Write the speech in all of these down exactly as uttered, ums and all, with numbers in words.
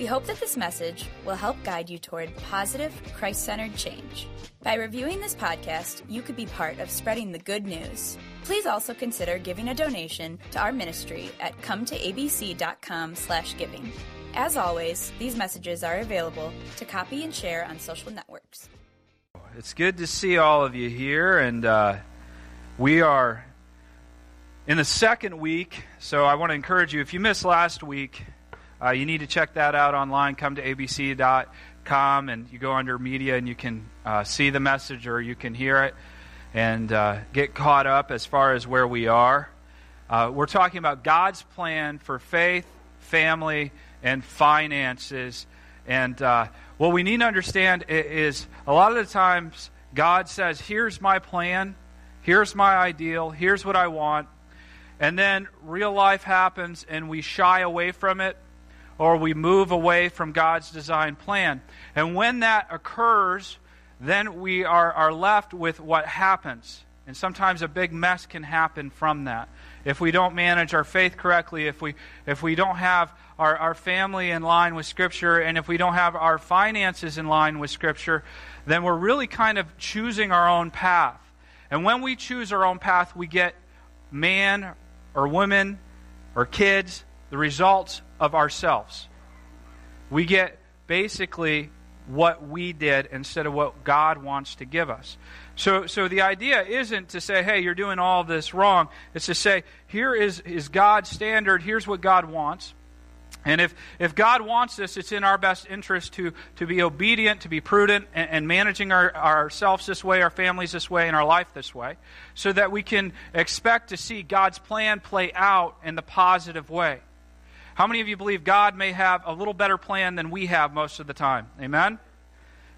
We hope that this message will help guide you toward positive, Christ-centered change. By reviewing this podcast, you could be part of spreading the good news. Please also consider giving a donation to our ministry at come to a b c dot com slash giving. As always, these messages are available to copy and share on social networks. It's good to see all of you here, and uh, we are in the second week, so I want to encourage you, if you missed last week, uh, you need to check that out online, come to a b c dot com, and you go under media and you can uh, see the message or you can hear it and uh, get caught up as far as where we are. Uh, we're talking about God's plan for faith, family, and finances. And uh, what we need to understand is a lot of the times God says, here's my plan, here's my ideal, here's what I want. And then real life happens and we shy away from it, or we move away from God's design plan. And when that occurs, then we are, are left with what happens. And sometimes a big mess can happen from that. If we don't manage our faith correctly, if we if we don't have our, our family in line with Scripture, and if we don't have our finances in line with Scripture, then we're really kind of choosing our own path. And when we choose our own path, we get man or woman or kids, the results of ourselves. We get basically what we did instead of what God wants to give us. So so the idea isn't to say, hey, you're doing all this wrong. It's to say, here is, is God's standard. Here's what God wants. And if, if God wants this, it's in our best interest to, to be obedient, to be prudent, and, and managing our, ourselves this way, our families this way, and our life this way, so that we can expect to see God's plan play out in the positive way. How many of you believe God may have a little better plan than we have most of the time? Amen?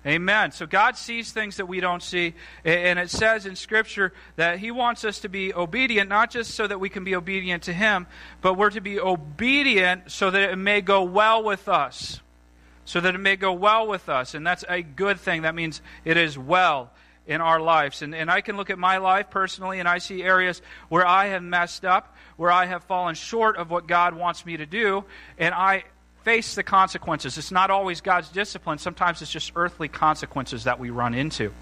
Amen. So God sees things that we don't see, and it says in Scripture that He wants us to be obedient, not just so that we can be obedient to Him, but we're to be obedient so that it may go well with us. So that it may go well with us, and that's a good thing. That means it is well in our lives. And, and I can look at my life personally, and I see areas where I have messed up, where I have fallen short of what God wants me to do, and I face the consequences. It's not always God's discipline. Sometimes it's just earthly consequences that we run into.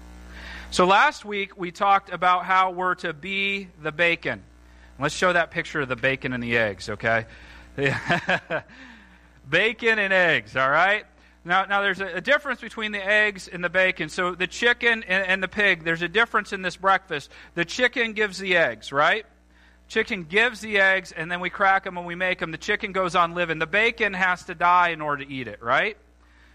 So last week, we talked about how we're to be the bacon. Let's show that picture of the bacon and the eggs, okay? Bacon and eggs, all right? Now, now there's a, a difference between the eggs and the bacon. So the chicken and, and the pig, there's a difference in this breakfast. The chicken gives the eggs, right? Chicken gives the eggs, and then we crack them and we make them. The chicken goes on living. The bacon has to die in order to eat it, right?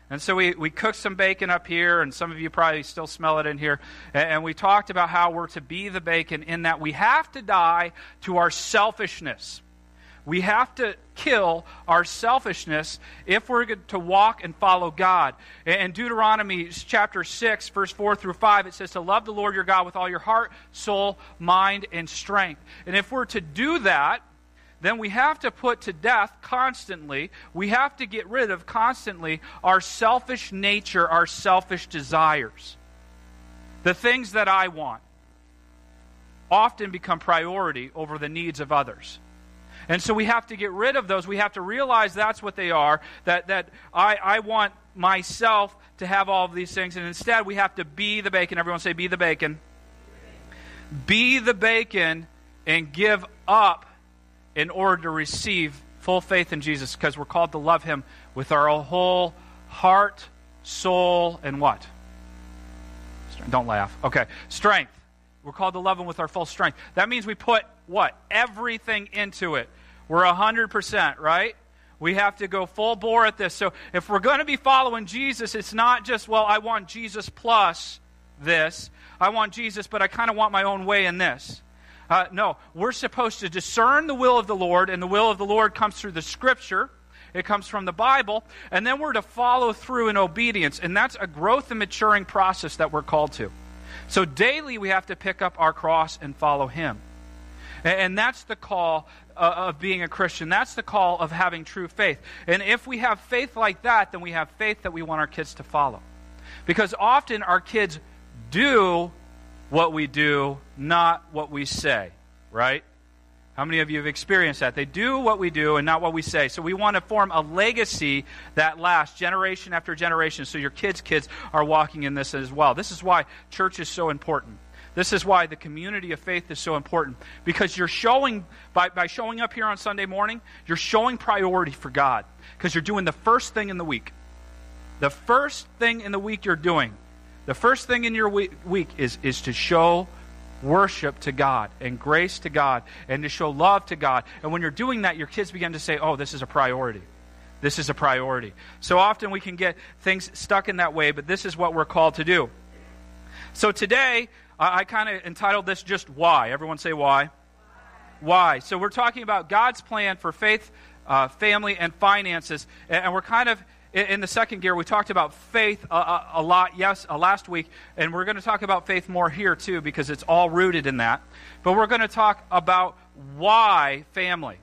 And so we, we cooked some bacon up here, and some of you probably still smell it in here. And, and we talked about how we're to be the bacon in that we have to die to our selfishness. We have to kill our selfishness if we're to walk and follow God. In Deuteronomy chapter six, verse four through five, it says to love the Lord your God with all your heart, soul, mind, and strength. And if we're to do that, then we have to put to death constantly, we have to get rid of constantly our selfish nature, our selfish desires. The things that I want often become priority over the needs of others. And so we have to get rid of those. We have to realize that's what they are, that, that I, I want myself to have all of these things. And instead, we have to be the bacon. Everyone say, be the bacon. Be the bacon and give up in order to receive full faith in Jesus, because we're called to love Him with our whole heart, soul, and what? Don't laugh. Okay. Strength. We're called to love Him with our full strength. That means we put what? Everything into it. We're one hundred percent, right? We have to go full bore at this. So if we're going to be following Jesus, it's not just, well, I want Jesus plus this. I want Jesus, but I kind of want my own way in this. Uh, no, we're supposed to discern the will of the Lord, and the will of the Lord comes through the Scripture. It comes from the Bible, and then we're to follow through in obedience, and that's a growth and maturing process that we're called to. So daily we have to pick up our cross and follow Him. And that's the call of being a Christian. That's the call of having true faith. And if we have faith like that, then we have faith that we want our kids to follow. Because often our kids do what we do, not what we say, right? How many of you have experienced that? They do what we do and not what we say. So we want to form a legacy that lasts generation after generation. So your kids' kids are walking in this as well. This is why church is so important. This is why the community of faith is so important. Because you're showing, by, by showing up here on Sunday morning, you're showing priority for God. Because you're doing the first thing in the week. The first thing in the week you're doing, the first thing in your week, week is, is to show worship to God and grace to God and to show love to God. And when you're doing that, your kids begin to say, oh, this is a priority. This is a priority. So often we can get things stuck in that way, but this is what we're called to do. So today, I, I kind of entitled this just why. Everyone say why. Why. Why. So we're talking about God's plan for faith, uh, family, and finances. And, and we're kind of in the second gear. We talked about faith a, a, a lot, yes, uh, last week, and we're going to talk about faith more here too because it's all rooted in that. But we're going to talk about why family.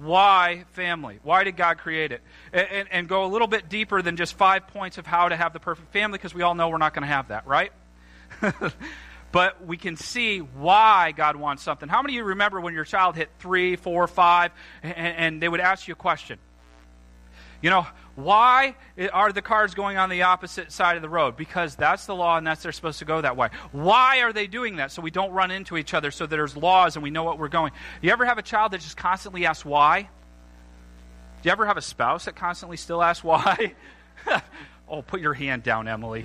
Why family? Why did God create it? And, and, and go a little bit deeper than just five points of how to have the perfect family, because we all know we're not going to have that, right? But we can see why God wants something. How many of you remember when your child hit three, four, five, and, and they would ask you a question? You know, why are the cars going on the opposite side of the road? Because that's the law and that's they're supposed to go that way. Why are they doing that? So we don't run into each other, so there's laws and we know what we're going. You ever have a child that just constantly asks why? Do you ever have a spouse that constantly still asks why? Oh, put your hand down, Emily.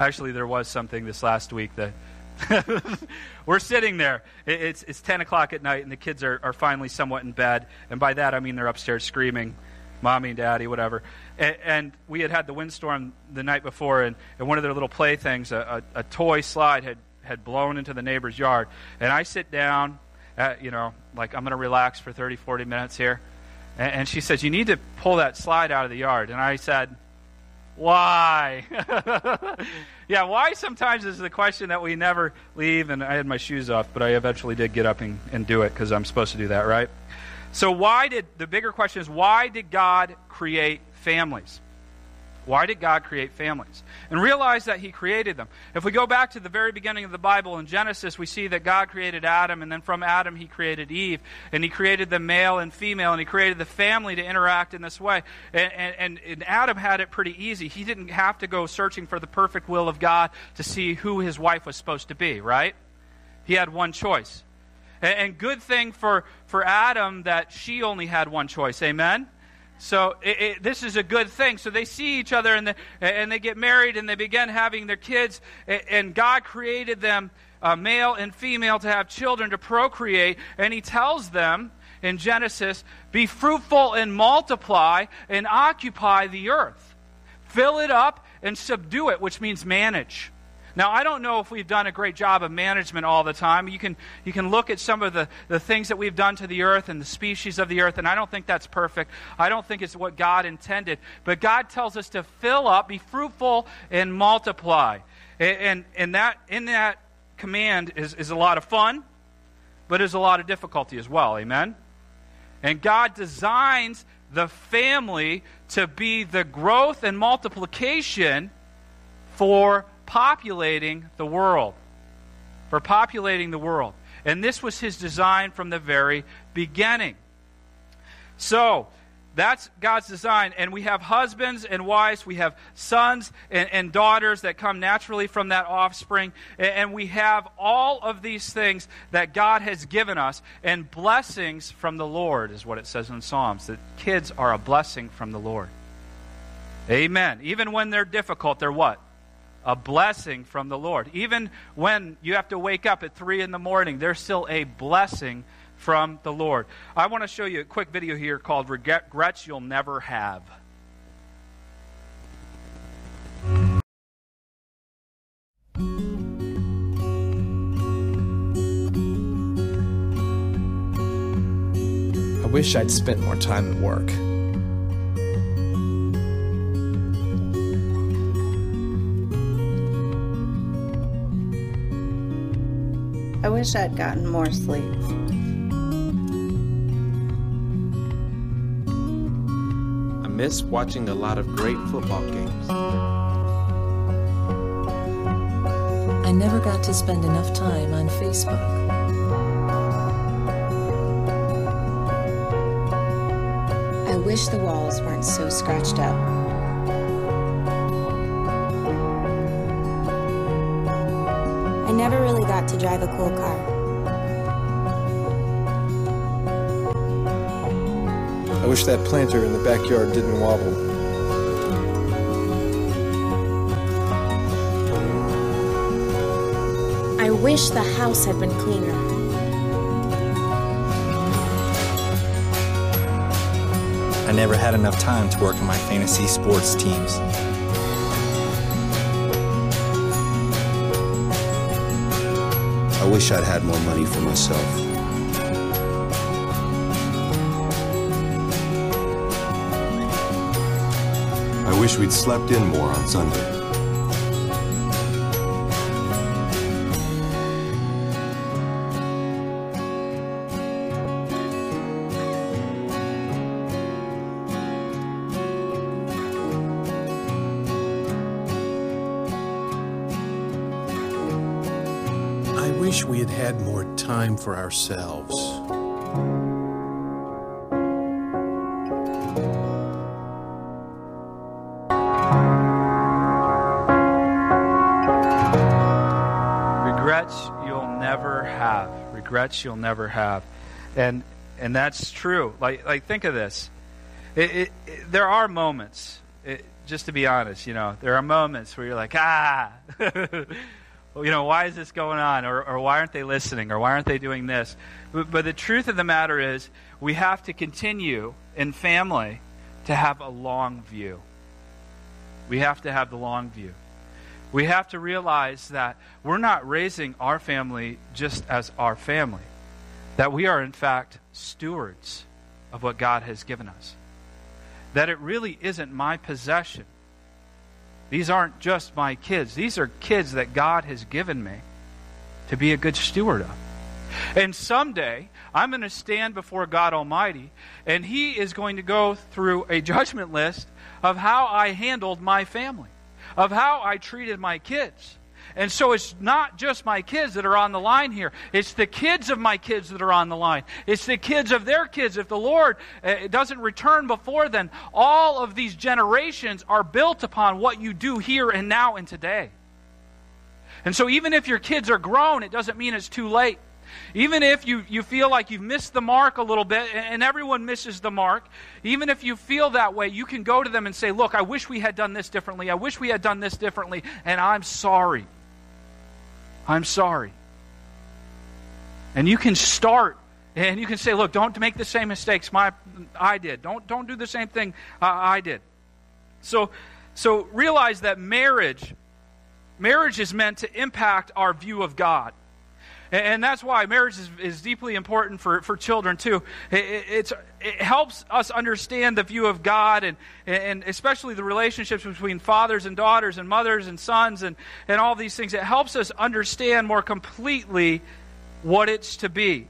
Actually, there was something this last week that... We're sitting there. It's it's ten o'clock at night, and the kids are, are finally somewhat in bed. And by that, I mean they're upstairs screaming, Mommy and Daddy, whatever. And, and we had had the windstorm the night before, and, and one of their little playthings, a, a, a toy slide, had, had blown into the neighbor's yard. And I sit down, at, you know, like I'm going to relax for thirty, forty minutes here. And, and she says, you need to pull that slide out of the yard. And I said... Why? Yeah, why sometimes is the question that we never leave, and I had my shoes off, but I eventually did get up and, and do it because I'm supposed to do that, right? So why did, the bigger question is, why did God create families? Why did God create families? And realize that He created them. If we go back to the very beginning of the Bible in Genesis, we see that God created Adam, and then from Adam He created Eve, and He created the male and female, and He created the family to interact in this way. And, and, and Adam had it pretty easy. He didn't have to go searching for the perfect will of God to see who his wife was supposed to be, right? He had one choice. And, and good thing for, for Adam that she only had one choice, amen? So it, it, this is a good thing. So they see each other and, the, and they get married and they begin having their kids. And, and God created them, uh, male and female, to have children, to procreate. And He tells them in Genesis, be fruitful and multiply and occupy the earth. Fill it up and subdue it, which means manage. Now, I don't know if we've done a great job of management all the time. You can you can look at some of the, the things that we've done to the earth and the species of the earth, and I don't think that's perfect. I don't think it's what God intended. But God tells us to fill up, be fruitful, and multiply. And, and, and that in that command is, is a lot of fun, but is a lot of difficulty as well. Amen? And God designs the family to be the growth and multiplication for populating the world, for populating the world. And this was His design from the very beginning. So that's God's design. And we have husbands and wives, we have sons and, and daughters that come naturally from that offspring, and, and we have all of these things that God has given us, and blessings from the Lord is what it says in Psalms, that kids are a blessing from the Lord. Amen. Even when they're difficult, they're what? A blessing from the Lord. Even when you have to wake up at three in the morning, there's still a blessing from the Lord. I want to show you a quick video here called Regrets You'll Never Have. I wish I'd spent more time at work. I wish I'd gotten more sleep. I miss watching a lot of great football games. I never got to spend enough time on Facebook. wish the walls weren't so scratched up. I never really got to drive a cool car. I wish that planter in the backyard didn't wobble. I wish the house had been cleaner. I never had enough time to work on my fantasy sports teams. I wish I'd had more money for myself. I wish we'd slept in more on Sunday. I wish we had had more time for ourselves. Regrets you'll never have. Regrets you'll never have. And and that's true. Like like think of this. It, it, it, there are moments, it, just to be honest, you know, there are moments where you're like, ah, you know, why is this going on? Or, or why aren't they listening? Or why aren't they doing this? But, but the truth of the matter is, we have to continue in family to have a long view. We have to have the long view. We have to realize that we're not raising our family just as our family. That we are, in fact, stewards of what God has given us. That it really isn't my possession. These aren't just my kids. These are kids that God has given me to be a good steward of. And someday, I'm going to stand before God Almighty, and He is going to go through a judgment list of how I handled my family, of how I treated my kids. And so it's not just my kids that are on the line here. It's the kids of my kids that are on the line. It's the kids of their kids. If the Lord uh, doesn't return before then, all of these generations are built upon what you do here and now and today. And so even if your kids are grown, it doesn't mean it's too late. Even if you, you feel like you've missed the mark a little bit, and everyone misses the mark, even if you feel that way, you can go to them and say, look, I wish we had done this differently. I wish we had done this differently, and I'm sorry. I'm sorry. And you can start, and you can say, look, don't make the same mistakes my I did. Don't don't do the same thing uh, I did. So so realize that marriage, marriage is meant to impact our view of God. And, and that's why marriage is, is deeply important for, for children too. It, it, it's, it helps us understand the view of God, and, and especially the relationships between fathers and daughters and mothers and sons and, and all these things. It helps us understand more completely what it's to be.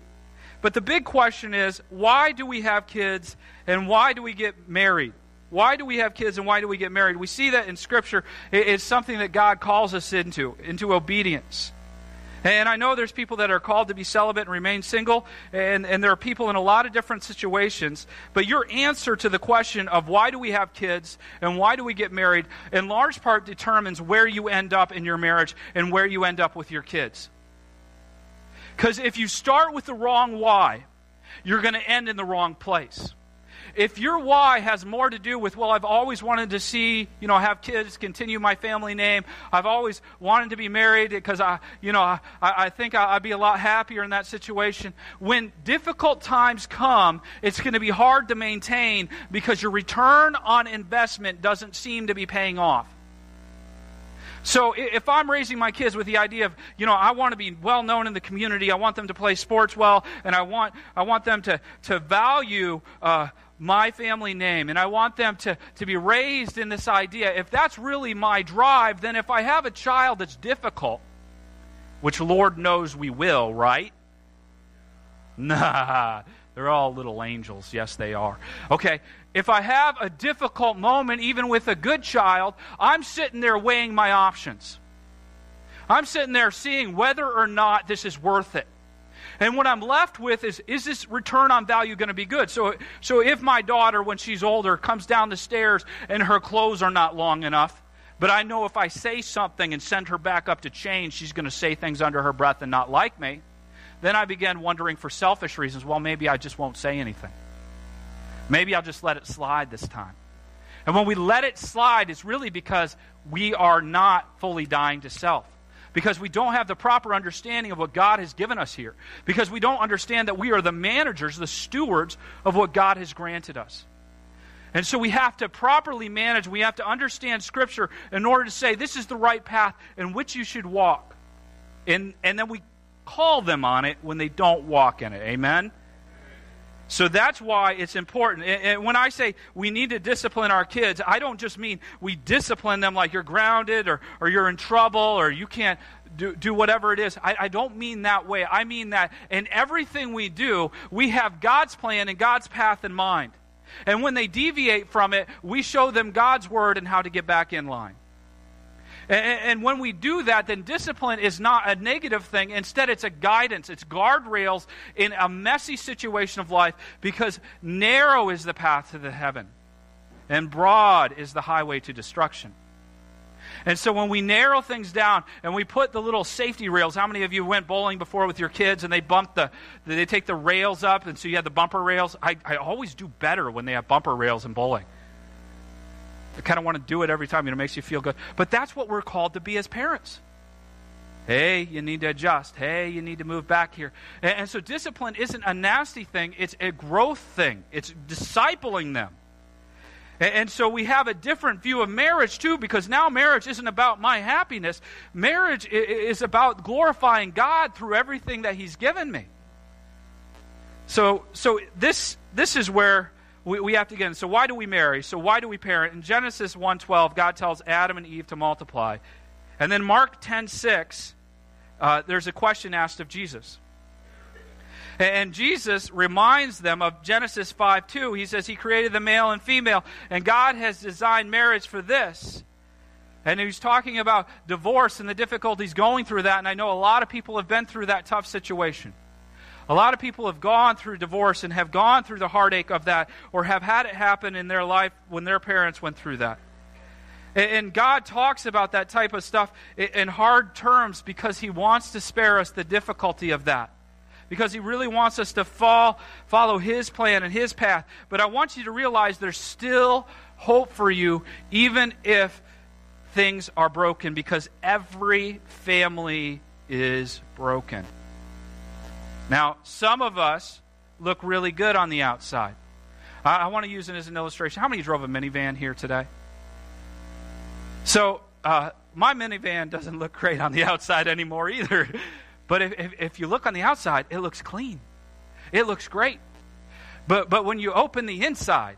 But the big question is, why do we have kids and why do we get married? Why do we have kids and why do we get married? We see that in Scripture. It's something that God calls us into, into obedience. And I know there's people that are called to be celibate and remain single, and, and there are people in a lot of different situations, but your answer to the question of why do we have kids and why do we get married in large part determines where you end up in your marriage and where you end up with your kids. Because if you start with the wrong why, you're going to end in the wrong place. If your why has more to do with, well, I've always wanted to see, you know, have kids, continue my family name. I've always wanted to be married because I, you know, I, I think I'd be a lot happier in that situation. When difficult times come, it's going to be hard to maintain because your return on investment doesn't seem to be paying off. So if I'm raising my kids with the idea of, you know, I want to be well known in the community, I want them to play sports well, and I want I want them to to value uh, my family name, and I want them to, to be raised in this idea. If that's really my drive, then if I have a child that's difficult, which Lord knows we will, right? Nah, they're all little angels. Yes, they are. Okay. If I have a difficult moment, even with a good child, I'm sitting there weighing my options. I'm sitting there seeing whether or not this is worth it. And what I'm left with is, is this return on value going to be good? So, so if my daughter, when she's older, comes down the stairs and her clothes are not long enough, but I know if I say something and send her back up to change, she's going to say things under her breath and not like me. Then I began wondering for selfish reasons, well, maybe I just won't say anything. Maybe I'll just let it slide this time. And when we let it slide, it's really because we are not fully dying to self. Because we don't have the proper understanding of what God has given us here. Because we don't understand that we are the managers, the stewards of what God has granted us. And so we have to properly manage, we have to understand Scripture in order to say this is the right path in which you should walk. And, and then we call them on it when they don't walk in it. Amen? So that's why it's important. And, and when I say we need to discipline our kids, I don't just mean we discipline them like you're grounded or, or you're in trouble or you can't do, do whatever it is. I, I don't mean that way. I mean that in everything we do, we have God's plan and God's path in mind. And when they deviate from it, we show them God's word and how to get back in line. And, and when we do that, then discipline is not a negative thing. Instead, it's a guidance. It's guardrails in a messy situation of life, because narrow is the path to the heaven and broad is the highway to destruction. And so when we narrow things down and we put the little safety rails, how many of you went bowling before with your kids and they bump the, they take the rails up and so you have the bumper rails? I, I always do better when they have bumper rails in bowling. I kind of want to do it every time, you know, it makes you feel good. But that's what we're called to be as parents. Hey, you need to adjust. Hey, you need to move back here. And, and so discipline isn't a nasty thing, it's a growth thing. It's discipling them. And so we have a different view of marriage, too, because now marriage isn't about my happiness. Marriage is about glorifying God through everything that He's given me. So so this this is where we, we have to get in. So why do we marry? So why do we parent? In Genesis one twelve, God tells Adam and Eve to multiply. And then Mark ten six, uh, there's a question asked of Jesus. And Jesus reminds them of Genesis five two. He says he created the male and female, and God has designed marriage for this. And he's talking about divorce and the difficulties going through that, and I know a lot of people have been through that tough situation. A lot of people have gone through divorce and have gone through the heartache of that, or have had it happen in their life when their parents went through that. And God talks about that type of stuff in hard terms because he wants to spare us the difficulty of that. Because he really wants us to fall, follow his plan and his path. But I want you to realize there's still hope for you, even if things are broken, because every family is broken. Now, some of us look really good on the outside. I, I want to use it as an illustration. How many drove a minivan here today? So, uh, my minivan doesn't look great on the outside anymore either. But if, if, if you look on the outside, it looks clean. It looks great. But but when you open the inside,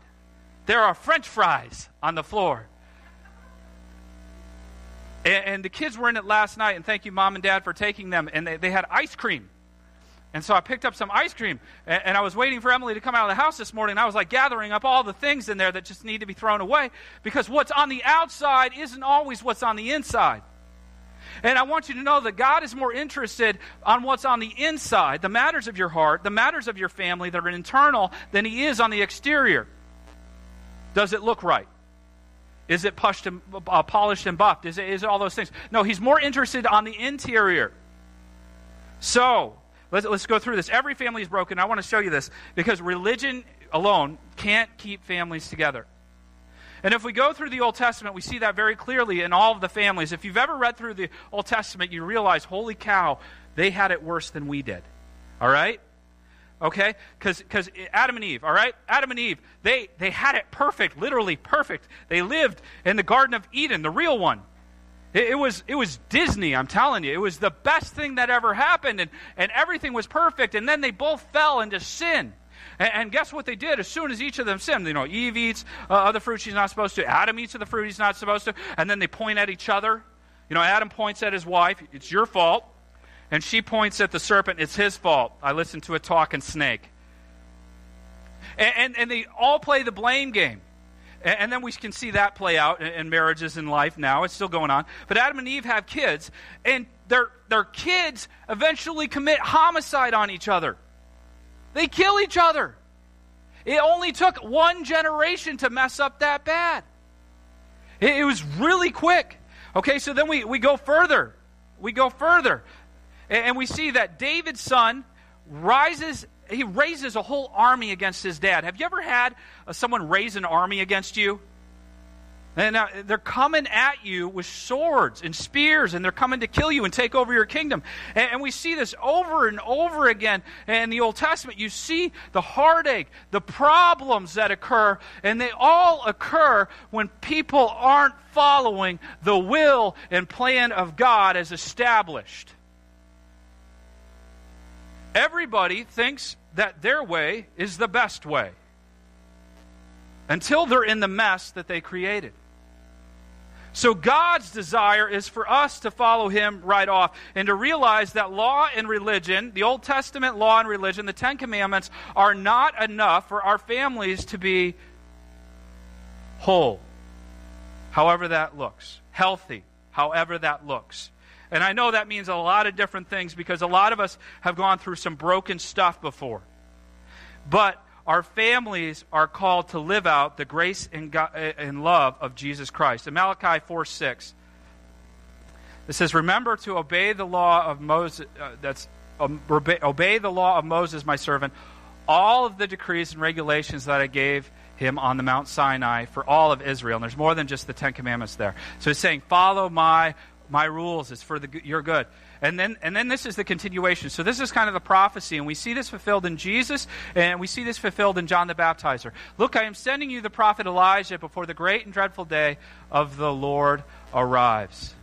there are French fries on the floor. And, and the kids were in it last night, and thank you, Mom and Dad, for taking them. And they, they had ice cream. And so I picked up some ice cream. And, and I was waiting for Emily to come out of the house this morning. And I was like gathering up all the things in there that just need to be thrown away. Because what's on the outside isn't always what's on the inside. And I want you to know that God is more interested on what's on the inside, the matters of your heart, the matters of your family that are internal, than he is on the exterior. Does it look right? Is it pushed and, uh, polished and buffed? Is it, is it all those things? No, he's more interested on the interior. So, let's, let's go through this. Every family is broken. I want to show you this, because religion alone can't keep families together. And if we go through the Old Testament, we see that very clearly in all of the families. If you've ever read through the Old Testament, you realize, holy cow, they had it worse than we did. All right? Okay? Because Adam and Eve, all right? Adam and Eve, they, they had it perfect, literally perfect. They lived in the Garden of Eden, the real one. It, it was, it was Disney, I'm telling you. It was the best thing that ever happened, and, and everything was perfect. And then they both fell into sin. And guess what they did? As soon as each of them sinned, you know, Eve eats uh, other fruit she's not supposed to. Adam eats of the fruit he's not supposed to. And then they point at each other. You know, Adam points at his wife. It's your fault. And she points at the serpent. It's his fault. I listened to a talking snake. And, and, and they all play the blame game. And, and then we can see that play out in, in marriages in life now. It's still going on. But Adam and Eve have kids, and their their kids eventually commit homicide on each other. They kill each other. It only took one generation to mess up that bad. It, it was really quick. Okay, so then we, we go further. We go further. And, and we see that David's son rises, he raises a whole army against his dad. Have you ever had uh, someone raise an army against you? And uh, they're coming at you with swords and spears, and they're coming to kill you and take over your kingdom. And, and we see this over and over again in the Old Testament. You see the heartache, the problems that occur, and they all occur when people aren't following the will and plan of God as established. Everybody thinks that their way is the best way until they're in the mess that they created. So God's desire is for us to follow him right off and to realize that law and religion, the Old Testament law and religion, the Ten Commandments, are not enough for our families to be whole, however that looks, healthy, however that looks. And I know that means a lot of different things because a lot of us have gone through some broken stuff before. But our families are called to live out the grace and, God, and love of Jesus Christ. In Malachi four six, it says, "Remember to obey the law of Moses. Uh, that's um, obey, obey the law of Moses, my servant. All of the decrees and regulations that I gave him on the Mount Sinai for all of Israel." And there's more than just the Ten Commandments there. So it's saying, "Follow my my rules. It's for the your good." And then and then this is the continuation. So this is kind of the prophecy, and we see this fulfilled in Jesus, and we see this fulfilled in John the Baptizer. "Look, I am sending you the prophet Elijah before the great and dreadful day of the Lord arrives.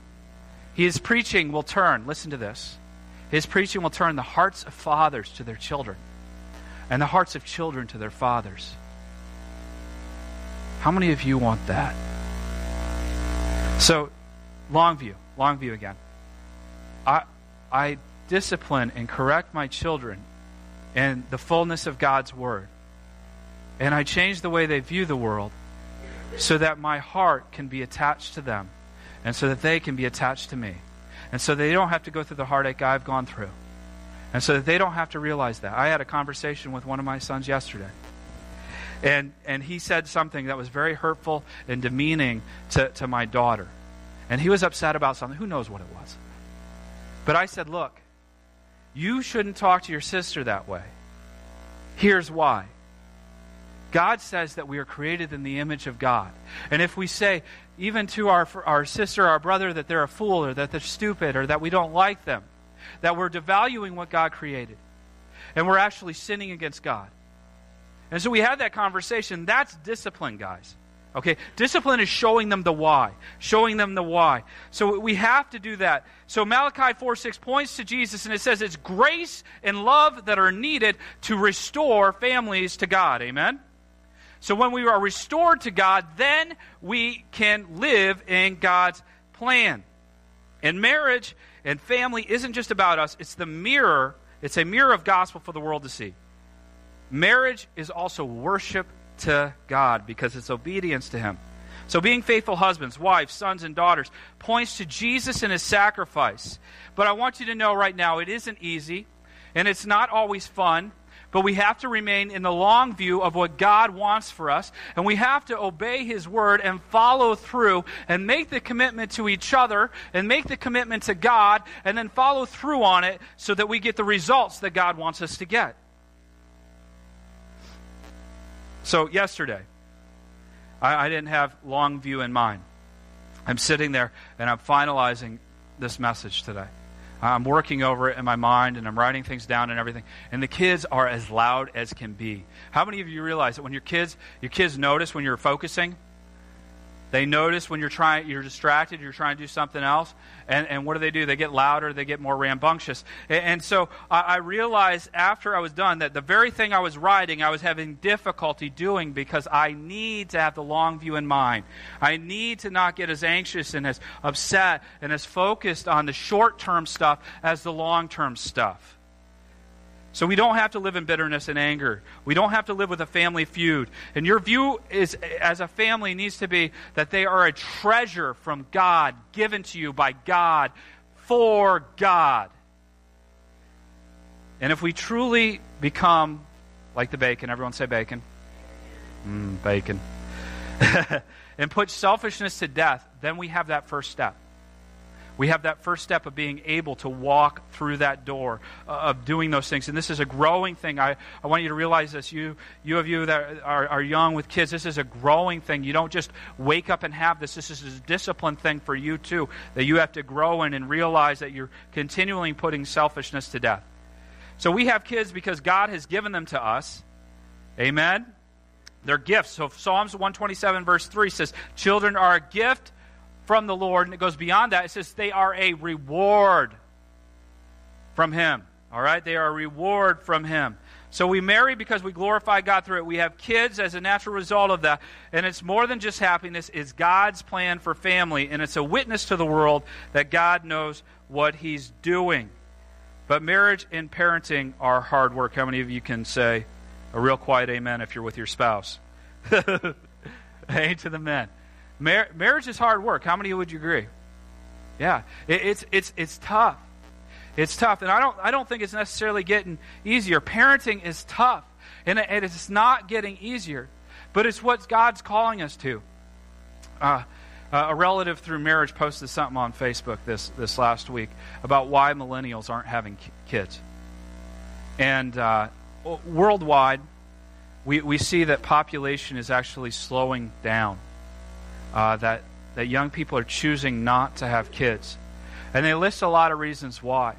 His preaching will turn," listen to this, "his preaching will turn the hearts of fathers to their children and the hearts of children to their fathers." How many of you want that? So, long view, long view again. I, I discipline and correct my children in the fullness of God's word. And I change the way they view the world so that my heart can be attached to them and so that they can be attached to me. And so they don't have to go through the heartache I've gone through. And so that they don't have to realize that. I had a conversation with one of my sons yesterday. And, and he said something that was very hurtful and demeaning to, to my daughter. And he was upset about something. Who knows what it was? But I said, "Look, you shouldn't talk to your sister that way. Here's why. God says that we are created in the image of God. And if we say, even to our, our sister, our brother, that they're a fool or that they're stupid or that we don't like them, that we're devaluing what God created. And we're actually sinning against God." And so we had that conversation. That's discipline, guys. Okay, discipline is showing them the why, showing them the why. So we have to do that. So Malachi four six points to Jesus, and it says it's grace and love that are needed to restore families to God. Amen? So when we are restored to God, then we can live in God's plan. And marriage and family isn't just about us. It's the mirror. It's a mirror of gospel for the world to see. Marriage is also worship to God because it's obedience to him. So being faithful husbands, wives, sons, and daughters points to Jesus and his sacrifice. But I want you to know right now, it isn't easy, and it's not always fun, but we have to remain in the long view of what God wants for us, and we have to obey his word and follow through and make the commitment to each other and make the commitment to God and then follow through on it so that we get the results that God wants us to get. So yesterday, I, I didn't have long view in mind. I'm sitting there, and I'm finalizing this message today. I'm working over it in my mind, and I'm writing things down and everything. And the kids are as loud as can be. How many of you realize that when your kids, your kids notice when you're focusing? They notice when you're trying, you're distracted, you're trying to do something else. And, and what do they do? They get louder, they get more rambunctious. And, and so I, I realized after I was done that the very thing I was writing, I was having difficulty doing because I need to have the long view in mind. I need to not get as anxious and as upset and as focused on the short-term stuff as the long-term stuff. So we don't have to live in bitterness and anger. We don't have to live with a family feud. And your view is, as a family needs to be that they are a treasure from God, given to you by God, for God. And if we truly become like the bacon, everyone say bacon. Mm, bacon. And put selfishness to death, then we have that first step. We have that first step of being able to walk through that door, uh, of doing those things. And this is a growing thing. I, I want you to realize this. You you of you that are, are young with kids, this is a growing thing. You don't just wake up and have this. This is a discipline thing for you too, that you have to grow in and realize that you're continually putting selfishness to death. So we have kids because God has given them to us. Amen? They're gifts. So Psalms one twenty-seven verse three says, children are a gift from the Lord, and it goes beyond that. It says they are a reward from Him. All right? They are a reward from Him. So we marry because we glorify God through it. We have kids as a natural result of that. And it's more than just happiness. It's God's plan for family. And it's a witness to the world that God knows what He's doing. But marriage and parenting are hard work. How many of you can say a real quiet amen if you're with your spouse? Hey, to the men. Mar- marriage is hard work. How many would you agree? Yeah, it, it's it's it's tough. It's tough, and I don't I don't think it's necessarily getting easier. Parenting is tough, and it, and it's not getting easier, but it's what God's calling us to. Uh, uh, a relative through marriage posted something on Facebook this this last week about why millennials aren't having kids, and uh, worldwide, we we see that population is actually slowing down. Uh, that, that young people are choosing not to have kids. And they list a lot of reasons why.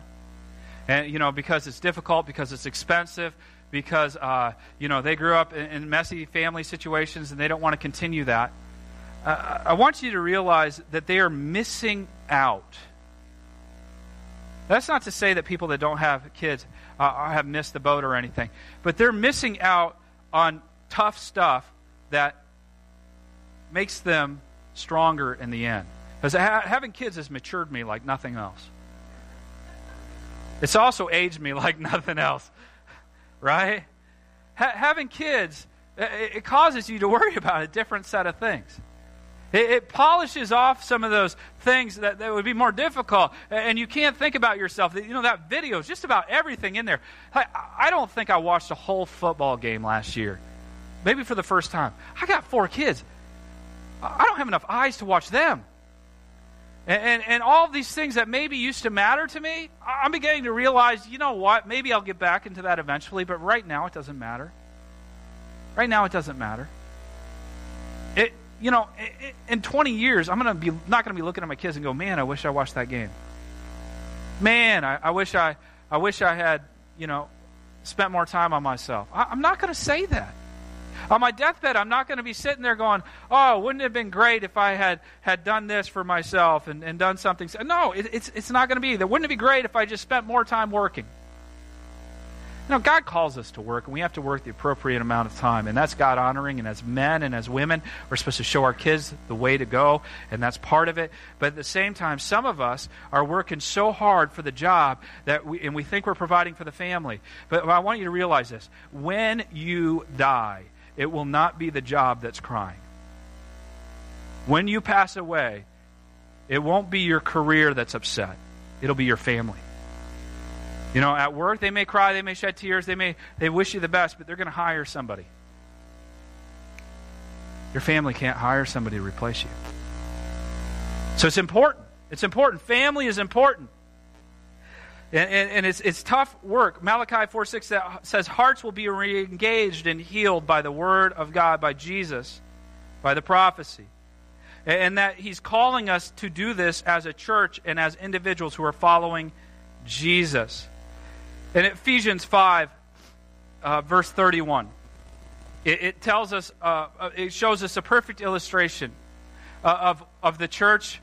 And, you know, because it's difficult, because it's expensive, because, uh, you know, they grew up in, in messy family situations and they don't want to continue that. Uh, I want you to realize that they are missing out. That's not to say that people that don't have kids uh, have missed the boat or anything. But they're missing out on tough stuff that makes them stronger in the end. Because having kids has matured me like nothing else. It's also aged me like nothing else, right? Ha- having kids, it, it causes you to worry about a different set of things. It, it polishes off some of those things that, that would be more difficult, and you can't think about yourself. You know, that video is just about everything in there. I, I don't think I watched a whole football game last year, maybe for the first time. I got four kids. I don't have enough eyes to watch them. And, and and all these things that maybe used to matter to me, I'm beginning to realize, you know what, maybe I'll get back into that eventually, but right now it doesn't matter. Right now it doesn't matter. It, you know, it, in twenty years, I'm gonna be not going to be looking at my kids and go, man, I wish I watched that game. Man, I, I wish I I wish I had, you know, spent more time on myself. I, I'm not going to say that. On my deathbed, I'm not going to be sitting there going, oh, wouldn't it have been great if I had, had done this for myself and, and done something. No, it, it's it's not going to be. Wouldn't it be great if I just spent more time working? No, God calls us to work, and we have to work the appropriate amount of time, and that's God-honoring, and as men and as women, we're supposed to show our kids the way to go, and that's part of it. But at the same time, some of us are working so hard for the job, that we, and we think we're providing for the family. But I want you to realize this. When you die, it will not be the job that's crying. When you pass away, it won't be your career that's upset. It'll be your family. You know, at work, they may cry, they may shed tears, they may they wish you the best, but they're going to hire somebody. Your family can't hire somebody to replace you. So it's important. It's important. Family is important. And, and, and it's it's tough work. Malachi four six says, hearts will be reengaged and healed by the word of God, by Jesus, by the prophecy. And, and that He's calling us to do this as a church and as individuals who are following Jesus. In Ephesians five, uh, verse thirty-one, it, it tells us, uh, it shows us a perfect illustration of, of the church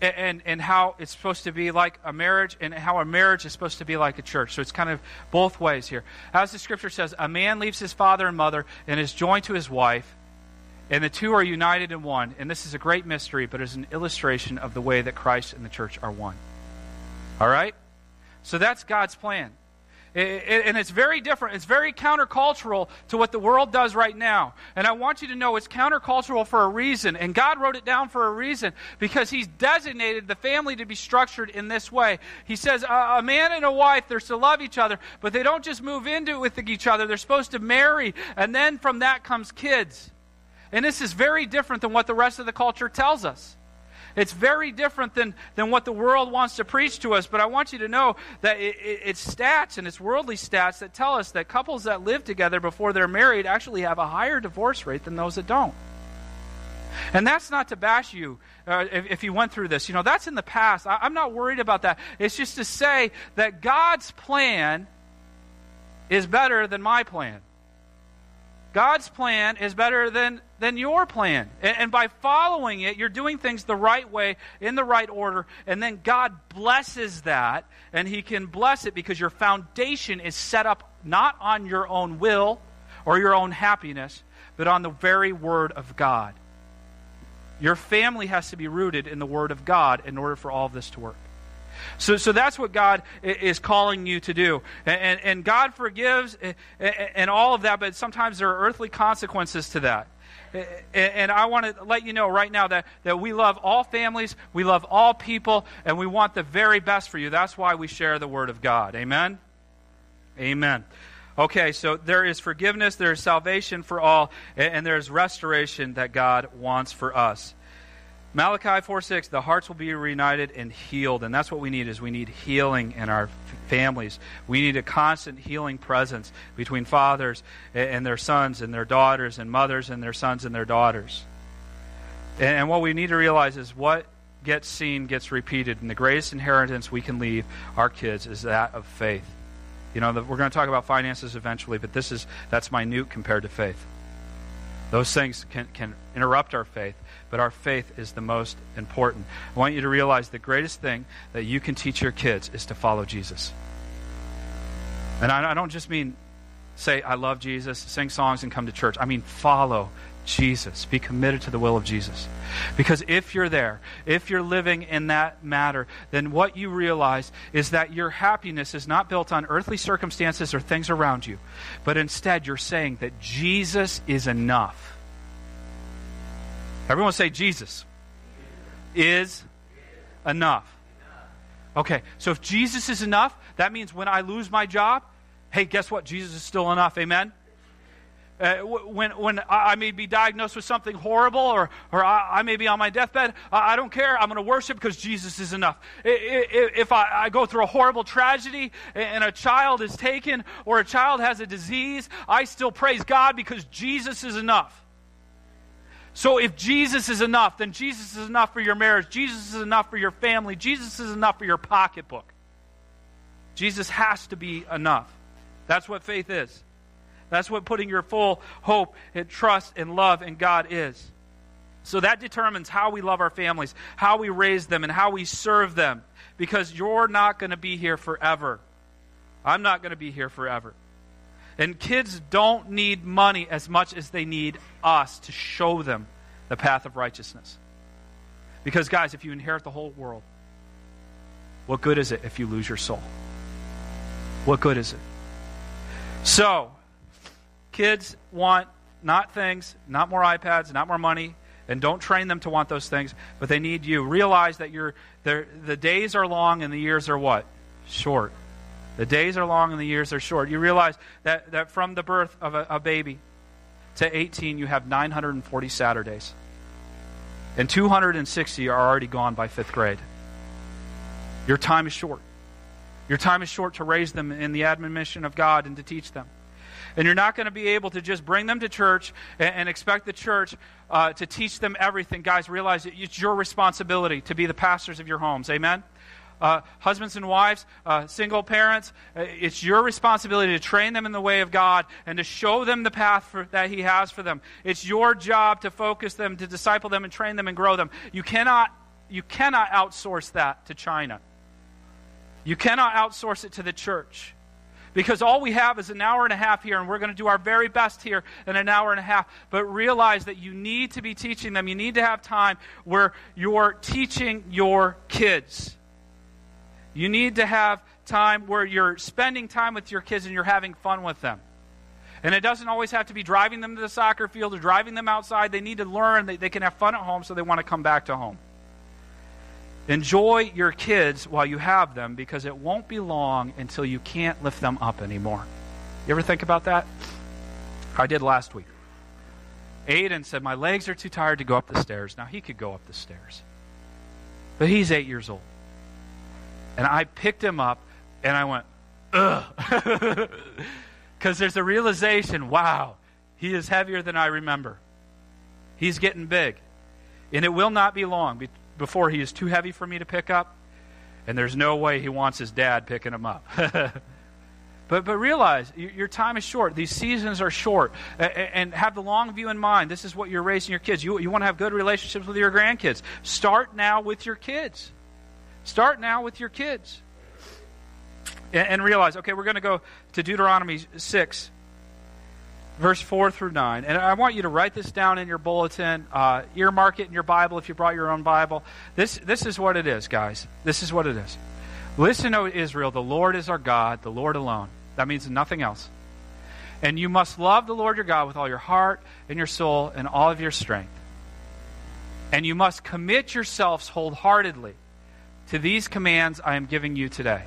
And, and how it's supposed to be like a marriage and how a marriage is supposed to be like a church. So it's kind of both ways here. As the scripture says, a man leaves his father and mother and is joined to his wife, and the two are united in one. And this is a great mystery, but it's an illustration of the way that Christ and the church are one. All right? So that's God's plan. It, it, and it's very different. It's very countercultural to what the world does right now. And I want you to know it's countercultural for a reason. And God wrote it down for a reason, because he's designated the family to be structured in this way. He says uh, a man and a wife, they're to love each other, but they don't just move into it with each other. They're supposed to marry, and then from that comes kids. And this is very different than what the rest of the culture tells us. It's very different than, than what the world wants to preach to us, but I want you to know that it, it, it's stats, and it's worldly stats, that tell us that couples that live together before they're married actually have a higher divorce rate than those that don't. And that's not to bash you uh, if, if you went through this. You know, that's in the past. I, I'm not worried about that. It's just to say that God's plan is better than my plan. God's plan is better than, than your plan. And, and by following it, you're doing things the right way, in the right order, and then God blesses that, and he can bless it because your foundation is set up not on your own will or your own happiness, but on the very Word of God. Your family has to be rooted in the Word of God in order for all of this to work. So so that's what God is calling you to do. And, and God forgives and all of that, but sometimes there are earthly consequences to that. And I want to let you know right now that, that we love all families, we love all people, and we want the very best for you. That's why we share the Word of God. Amen? Amen. Okay, so there is forgiveness, there is salvation for all, and there is restoration that God wants for us. Malachi four six, the hearts will be reunited and healed. And that's what we need, is we need healing in our families. We need a constant healing presence between fathers and their sons and their daughters, and mothers and their sons and their daughters. And what we need to realize is what gets seen gets repeated. And the greatest inheritance we can leave our kids is that of faith. You know, we're going to talk about finances eventually, but this is that's minute compared to faith. Those things can, can interrupt our faith, but our faith is the most important. I want you to realize the greatest thing that you can teach your kids is to follow Jesus. And I, I don't just mean say, I love Jesus, sing songs, and come to church. I mean, follow Jesus. Be committed to the will of Jesus. Because if you're there, if you're living in that matter, then what you realize is that your happiness is not built on earthly circumstances or things around you, but instead you're saying that Jesus is enough. Everyone say, Jesus is enough. Okay, so if Jesus is enough, that means when I lose my job, hey, guess what? Jesus is still enough. Amen? Uh, when when I may be diagnosed with something horrible, or, or I, I may be on my deathbed, I, I don't care. I'm going to worship because Jesus is enough. If, if I, I go through a horrible tragedy and a child is taken, or a child has a disease, I still praise God because Jesus is enough. So if Jesus is enough, then Jesus is enough for your marriage. Jesus is enough for your family. Jesus is enough for your pocketbook. Jesus has to be enough. That's what faith is. That's what putting your full hope and trust and love in God is. So that determines how we love our families, how we raise them, and how we serve them. Because you're not going to be here forever. I'm not going to be here forever. And kids don't need money as much as they need us to show them the path of righteousness. Because, guys, if you inherit the whole world, what good is it if you lose your soul? What good is it? So, kids want not things, not more iPads, not more money, and don't train them to want those things, but they need you. Realize that you're, the days are long and the years are what? Short. The days are long and the years are short. You realize that, that from the birth of a, a baby to eighteen, you have nine hundred forty Saturdays. And two hundred sixty are already gone by fifth grade. Your time is short. Your time is short to raise them in the admonition of God and to teach them. And you're not going to be able to just bring them to church and, and expect the church uh, to teach them everything. Guys, realize it's your responsibility to be the pastors of your homes. Amen? Uh, husbands and wives, uh, single parents, uh, it's your responsibility to train them in the way of God and to show them the path for, that he has for them. It's your job to focus them, to disciple them and train them and grow them. You cannot, you cannot outsource that to China. You cannot outsource it to the church. Because all we have is an hour and a half here, and we're going to do our very best here in an hour and a half. But realize that you need to be teaching them. You need to have time where you're teaching your kids. You need to have time where you're spending time with your kids and you're having fun with them. And it doesn't always have to be driving them to the soccer field or driving them outside. They need to learn. They, they can have fun at home, so they want to come back to home. Enjoy your kids while you have them, because it won't be long until you can't lift them up anymore. You ever think about that? I did last week. Aiden said, my legs are too tired to go up the stairs. Now, he could go up the stairs, but he's eight years old. And I picked him up, and I went, ugh. Because there's a realization, wow, he is heavier than I remember. He's getting big. And it will not be long be- before he is too heavy for me to pick up, and there's no way he wants his dad picking him up. But but realize, your, your time is short. These seasons are short. A- and have the long view in mind. This is what you're raising your kids. You, you want to have good relationships with your grandkids. Start now with your kids. Start now with your kids. And, and realize, okay, we're going to go to Deuteronomy six, verse four through nine. And I want you to write this down in your bulletin. Uh, earmark it in your Bible if you brought your own Bible. This, this is what it is, guys. This is what it is. Listen, O Israel, the Lord is our God, the Lord alone. That means nothing else. And you must love the Lord your God with all your heart and your soul and all of your strength. And you must commit yourselves wholeheartedly to these commands I am giving you today.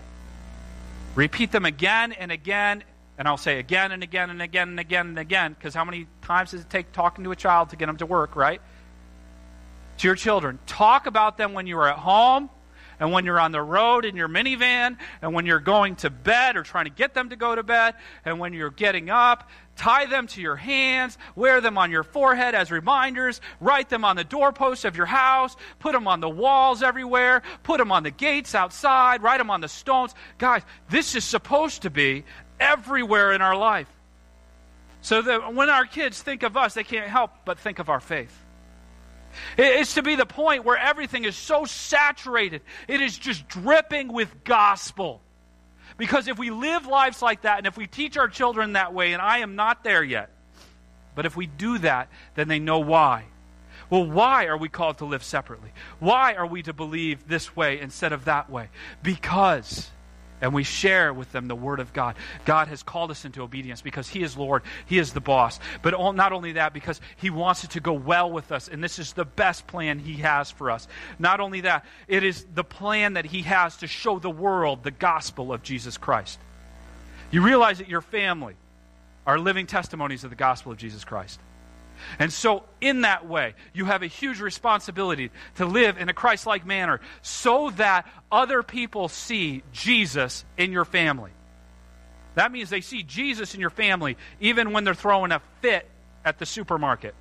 Repeat them again and again, and I'll say again and again and again and again and again, because how many times does it take talking to a child to get them to work, right? To your children. Talk about them when you are at home, and when you're on the road in your minivan, and when you're going to bed or trying to get them to go to bed, and when you're getting up. Tie them to your hands, wear them on your forehead as reminders, write them on the doorposts of your house, put them on the walls everywhere, put them on the gates outside, write them on the stones. Guys, this is supposed to be everywhere in our life. So that when our kids think of us, they can't help but think of our faith. It's to be the point where everything is so saturated, it is just dripping with gospel. Because if we live lives like that, and if we teach our children that way, and I am not there yet, but if we do that, then they know why. Well, why are we called to live separately? Why are we to believe this way instead of that way? Because, and we share with them the Word of God. God has called us into obedience because He is Lord. He is the boss. But all, not only that, because He wants it to go well with us, and this is the best plan He has for us. Not only that, it is the plan that He has to show the world the gospel of Jesus Christ. You realize that your family are living testimonies of the gospel of Jesus Christ. And so in that way, you have a huge responsibility to live in a Christ-like manner so that other people see Jesus in your family. That means they see Jesus in your family even when they're throwing a fit at the supermarket.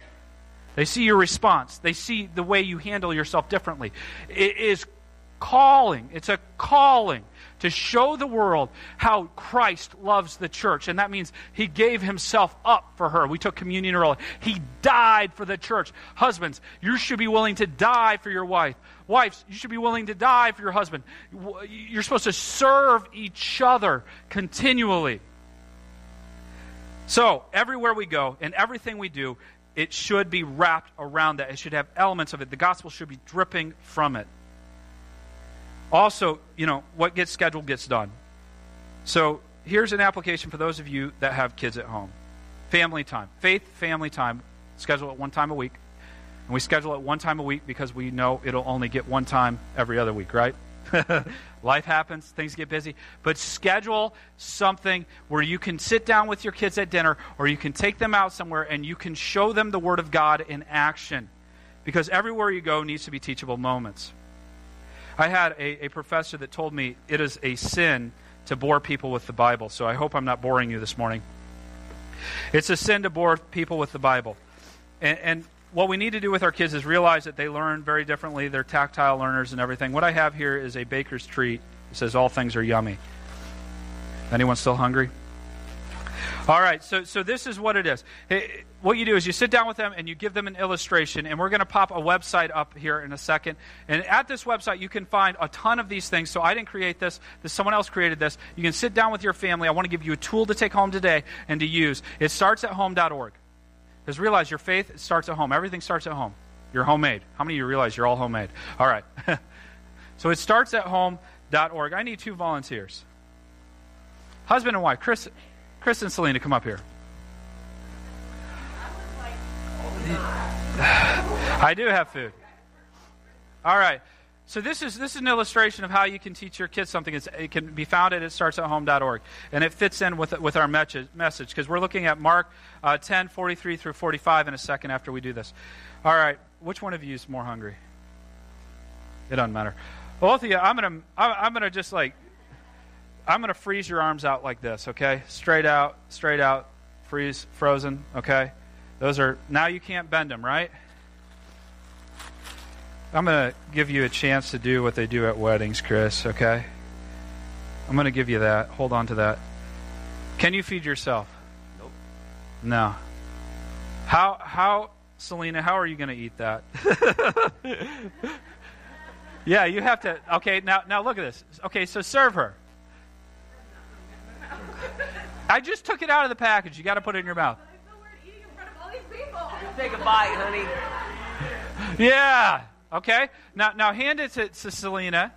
They see your response. They see the way you handle yourself differently. It is calling. It's a calling to show the world how Christ loves the church. And that means He gave Himself up for her. We took communion earlier. He died for the church. Husbands, you should be willing to die for your wife. Wives, you should be willing to die for your husband. You're supposed to serve each other continually. So, everywhere we go and everything we do, it should be wrapped around that. It should have elements of it. The gospel should be dripping from it. Also, you know, what gets scheduled gets done. So here's an application for those of you that have kids at home. Family time. Faith, family time. Schedule it one time a week. And we schedule it one time a week because we know it'll only get one time every other week, right? Life happens. Things get busy. But schedule something where you can sit down with your kids at dinner, or you can take them out somewhere and you can show them the Word of God in action. Because everywhere you go needs to be teachable moments. I had a, a professor that told me it is a sin to bore people with the Bible. So I hope I'm not boring you this morning. It's a sin to bore people with the Bible. And, and what we need to do with our kids is realize that they learn very differently. They're tactile learners and everything. What I have here is a baker's treat. It says all things are yummy. Anyone still hungry? All right, so so this is what it is. It, what you do is you sit down with them and you give them an illustration, and we're going to pop a website up here in a second. And at this website, you can find a ton of these things. So I didn't create this. this. Someone else created this. You can sit down with your family. I want to give you a tool to take home today and to use. It starts at home dot org. Because realize your faith starts at home. Everything starts at home. You're homemade. How many of you realize you're all homemade? All right. So it starts at home dot org. I need two volunteers. Husband and wife. Chris, Chris and Selena, come up here. I do have food. All right. So this is this is an illustration of how you can teach your kids something. It's, it can be found at it starts at home dot org, and it fits in with with our message because we're looking at Mark uh, ten forty three through forty five in a second after we do this. All right, which one of you is more hungry? It doesn't matter. Both of you, I'm gonna I'm gonna just like I'm gonna freeze your arms out like this, okay? Straight out, straight out, freeze, frozen, okay? Those are now you can't bend them, right? I'm going to give you a chance to do what they do at weddings, Chris, okay? I'm going to give you that. Hold on to that. Can you feed yourself? Nope. No. How, how, Selena, how are you going to eat that? Yeah, you have to. Okay, now, now look at this. Okay, so serve her. I just took it out of the package. You got to put it in your mouth. But I feel weird eating in front of all these people. Take a bite, honey. Yeah. Okay, now now hand it to, to Selena.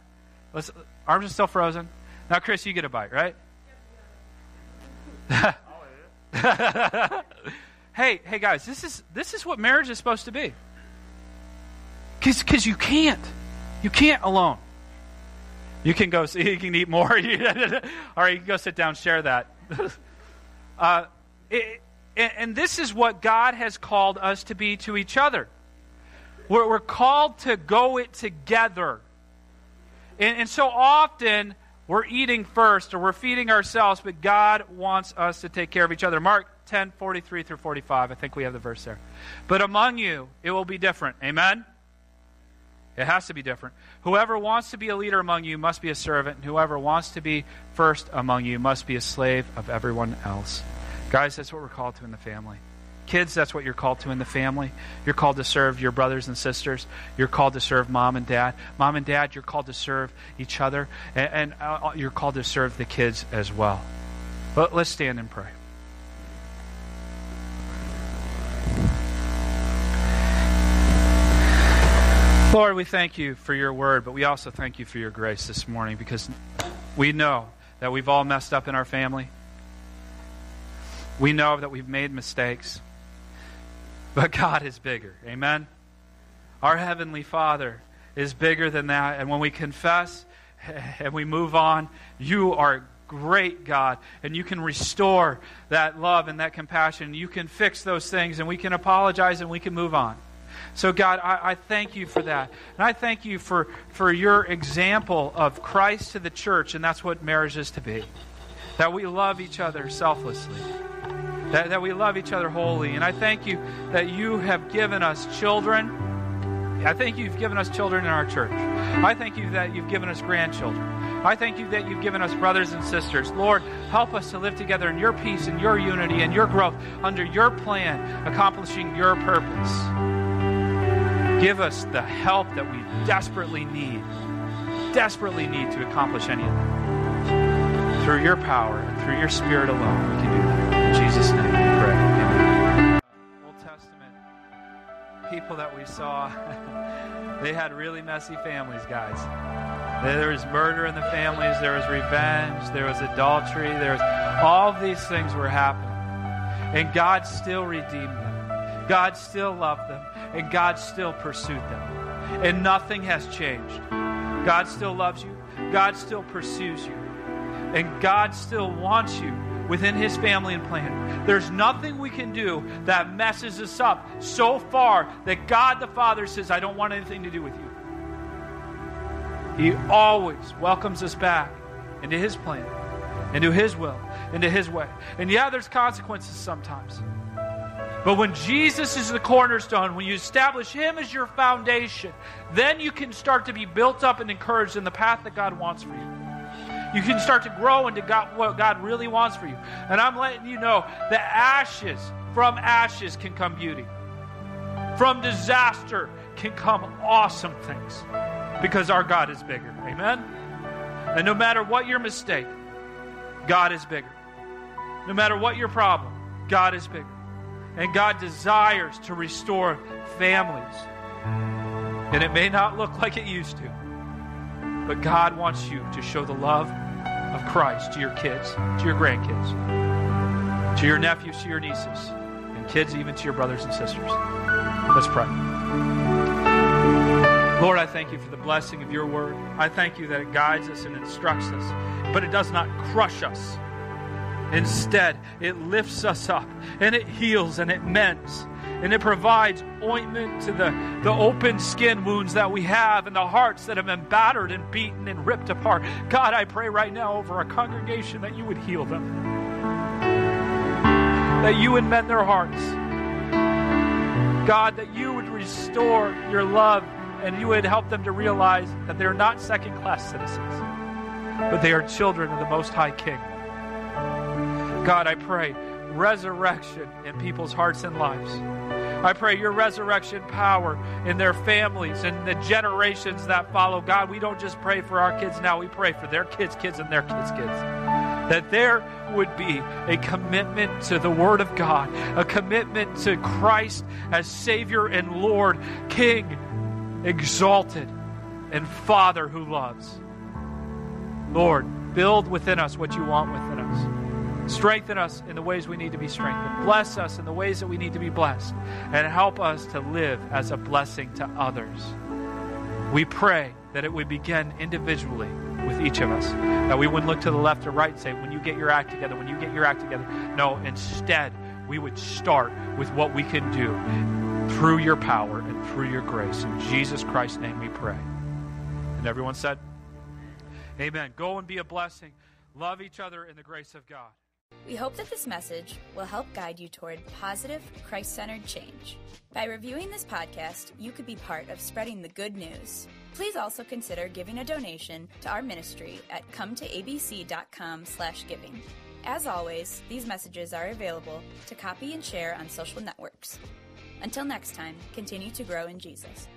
Let's, arms are still frozen. Now, Chris, you get a bite, right? hey, hey, guys, this is this is what marriage is supposed to be. Cause, cause you can't, you can't alone. You can go, you can eat more. All right, you can go sit down, share that. uh, it, and, and this is what God has called us to be to each other. We're, we're called to go it together. And, and so often, we're eating first or we're feeding ourselves, but God wants us to take care of each other. Mark ten, forty-three through forty-five. I think we have the verse there. But among you, it will be different. Amen? It has to be different. Whoever wants to be a leader among you must be a servant, and whoever wants to be first among you must be a slave of everyone else. Guys, that's what we're called to in the family. Kids, that's what you're called to in the family. You're called to serve your brothers and sisters. You're called to serve mom and dad. Mom and dad, you're called to serve each other. And, and uh, you're called to serve the kids as well. But let's stand and pray. Lord, we thank you for your word, but we also thank you for your grace this morning because we know that we've all messed up in our family. We know that we've made mistakes. But God is bigger. Amen? Our Heavenly Father is bigger than that. And when we confess and we move on, you are great, God. And you can restore that love and that compassion. You can fix those things and we can apologize and we can move on. So God, I, I thank you for that. And I thank you for, for your example of Christ to the church. And that's what marriage is to be. That we love each other selflessly. That, that we love each other wholly. And I thank you that you have given us children. I thank you you've given us children in our church. I thank you that you've given us grandchildren. I thank you that you've given us brothers and sisters. Lord, help us to live together in your peace and your unity and your growth under your plan, accomplishing your purpose. Give us the help that we desperately need, desperately need to accomplish any of that. Through your power and through your spirit alone, we can do that. In Jesus' name we pray. Amen. Old Testament people that we saw, they had really messy families, guys. There was murder in the families. There was revenge. There was adultery. There was all these things were happening. And God still redeemed them. God still loved them. And God still pursued them. And nothing has changed. God still loves you. God still pursues you. And God still wants you within his family and plan. There's nothing we can do that messes us up so far that God the Father says, I don't want anything to do with you. He always welcomes us back into his plan, into his will, into his way. And yeah, there's consequences sometimes. But when Jesus is the cornerstone, when you establish him as your foundation, then you can start to be built up and encouraged in the path that God wants for you. You can start to grow into God, what God really wants for you. And I'm letting you know that ashes, from ashes can come beauty. From disaster can come awesome things. Because our God is bigger. Amen? And no matter what your mistake, God is bigger. No matter what your problem, God is bigger. And God desires to restore families. And it may not look like it used to. But God wants you to show the love of Christ to your kids, to your grandkids, to your nephews, to your nieces, and kids even to your brothers and sisters. Let's pray. Lord, I thank you for the blessing of your word. I thank you that it guides us and instructs us, but it does not crush us. Instead, it lifts us up, and it heals, and it mends, and it provides ointment to the, the open skin wounds that we have and the hearts that have been battered and beaten and ripped apart. God, I pray right now over our congregation that you would heal them, that you would mend their hearts. God, that you would restore your love, and you would help them to realize that they're not second-class citizens, but they are children of the Most High King. God, I pray resurrection in people's hearts and lives. I pray your resurrection power in their families and the generations that follow. God, we don't just pray for our kids now, we pray for their kids' kids and their kids' kids. That there would be a commitment to the Word of God, a commitment to Christ as Savior and Lord, King exalted, and Father who loves. Lord, build within us what you want within us. Strengthen us in the ways we need to be strengthened. Bless us in the ways that we need to be blessed. And help us to live as a blessing to others. We pray that it would begin individually with each of us. That we wouldn't look to the left or right and say, when you get your act together, when you get your act together. No, instead, we would start with what we can do through your power and through your grace. In Jesus Christ's name we pray. And everyone said, amen. Go and be a blessing. Love each other in the grace of God. We hope that this message will help guide you toward positive, Christ-centered change. By reviewing this podcast, you could be part of spreading the good news. Please also consider giving a donation to our ministry at come to a b c dot com slash giving. As always, these messages are available to copy and share on social networks. Until next time, continue to grow in Jesus.